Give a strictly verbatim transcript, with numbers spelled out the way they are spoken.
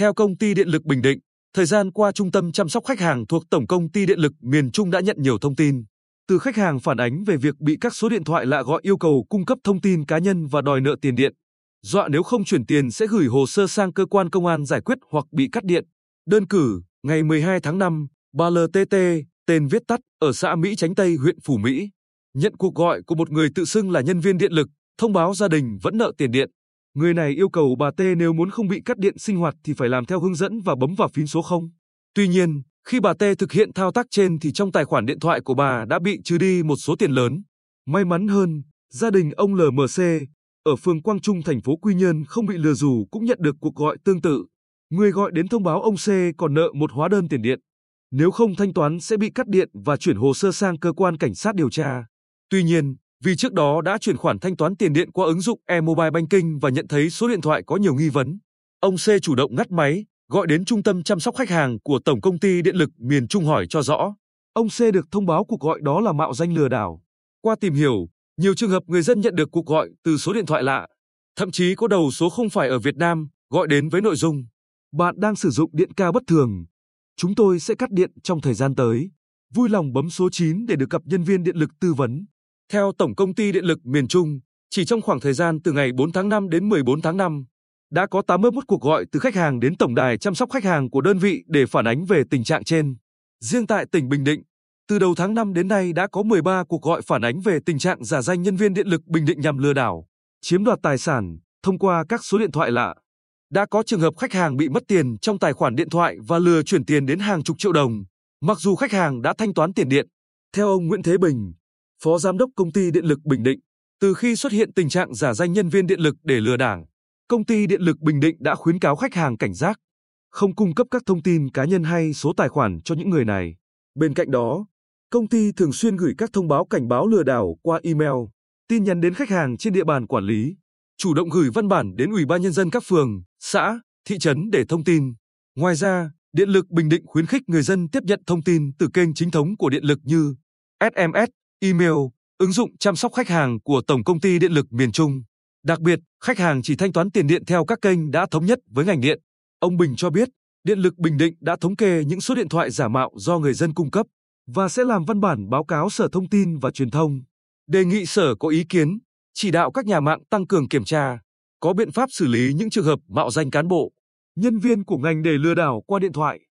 Theo Công ty Điện lực Bình Định, thời gian qua Trung tâm chăm sóc khách hàng thuộc Tổng công ty Điện lực miền Trung đã nhận nhiều thông tin từ khách hàng phản ánh về việc bị các số điện thoại lạ gọi yêu cầu cung cấp thông tin cá nhân và đòi nợ tiền điện, dọa nếu không chuyển tiền sẽ gửi hồ sơ sang cơ quan công an giải quyết hoặc bị cắt điện. Đơn cử, ngày mười hai tháng năm, bà lờ tê tê, tên viết tắt, ở xã Mỹ Chánh Tây, huyện Phú Mỹ, nhận cuộc gọi của một người tự xưng là nhân viên điện lực, thông báo gia đình vẫn nợ tiền điện. Người này yêu cầu bà T nếu muốn không bị cắt điện sinh hoạt thì phải làm theo hướng dẫn và bấm vào phím số không. Tuy nhiên, khi bà T thực hiện thao tác trên thì trong tài khoản điện thoại của bà đã bị trừ đi một số tiền lớn. May mắn hơn, gia đình ông lờ em xê ở phường Quang Trung, thành phố Quy Nhơn không bị lừa dù cũng nhận được cuộc gọi tương tự. Người gọi đến thông báo ông C còn nợ một hóa đơn tiền điện. Nếu không thanh toán sẽ bị cắt điện và chuyển hồ sơ sang cơ quan cảnh sát điều tra. Tuy nhiên, vì trước đó đã chuyển khoản thanh toán tiền điện qua ứng dụng E Mobile Banking và nhận thấy số điện thoại có nhiều nghi vấn, ông C chủ động ngắt máy, gọi đến trung tâm chăm sóc khách hàng của Tổng công ty Điện lực miền Trung hỏi cho rõ. Ông C được thông báo cuộc gọi đó là mạo danh lừa đảo. Qua tìm hiểu, nhiều trường hợp người dân nhận được cuộc gọi từ số điện thoại lạ, thậm chí có đầu số không phải ở Việt Nam, gọi đến với nội dung: "Bạn đang sử dụng điện cao bất thường. Chúng tôi sẽ cắt điện trong thời gian tới. Vui lòng bấm số chín để được gặp nhân viên điện lực tư vấn." Theo Tổng công ty Điện lực miền Trung, chỉ trong khoảng thời gian từ ngày bốn tháng năm đến mười bốn tháng năm, đã có tám mươi mốt cuộc gọi từ khách hàng đến tổng đài chăm sóc khách hàng của đơn vị để phản ánh về tình trạng trên. Riêng tại tỉnh Bình Định, từ đầu tháng năm đến nay đã có mười ba cuộc gọi phản ánh về tình trạng giả danh nhân viên điện lực Bình Định nhằm lừa đảo, chiếm đoạt tài sản thông qua các số điện thoại lạ. Đã có trường hợp khách hàng bị mất tiền trong tài khoản điện thoại và lừa chuyển tiền đến hàng chục triệu đồng, mặc dù khách hàng đã thanh toán tiền điện. Theo ông Nguyễn Thế Bình, Phó Giám đốc Công ty Điện lực Bình Định, từ khi xuất hiện tình trạng giả danh nhân viên điện lực để lừa đảo, Công ty Điện lực Bình Định đã khuyến cáo khách hàng cảnh giác, không cung cấp các thông tin cá nhân hay số tài khoản cho những người này. Bên cạnh đó, công ty thường xuyên gửi các thông báo cảnh báo lừa đảo qua email, tin nhắn đến khách hàng trên địa bàn quản lý, chủ động gửi văn bản đến Ủy ban Nhân dân các phường, xã, thị trấn để thông tin. Ngoài ra, Điện lực Bình Định khuyến khích người dân tiếp nhận thông tin từ kênh chính thống của điện lực như ét em ét, email, ứng dụng chăm sóc khách hàng của Tổng công ty Điện lực miền Trung. Đặc biệt, khách hàng chỉ thanh toán tiền điện theo các kênh đã thống nhất với ngành điện. Ông Bình cho biết, Điện lực Bình Định đã thống kê những số điện thoại giả mạo do người dân cung cấp và sẽ làm văn bản báo cáo Sở Thông tin và Truyền thông, đề nghị Sở có ý kiến, chỉ đạo các nhà mạng tăng cường kiểm tra, có biện pháp xử lý những trường hợp mạo danh cán bộ, nhân viên của ngành để lừa đảo qua điện thoại.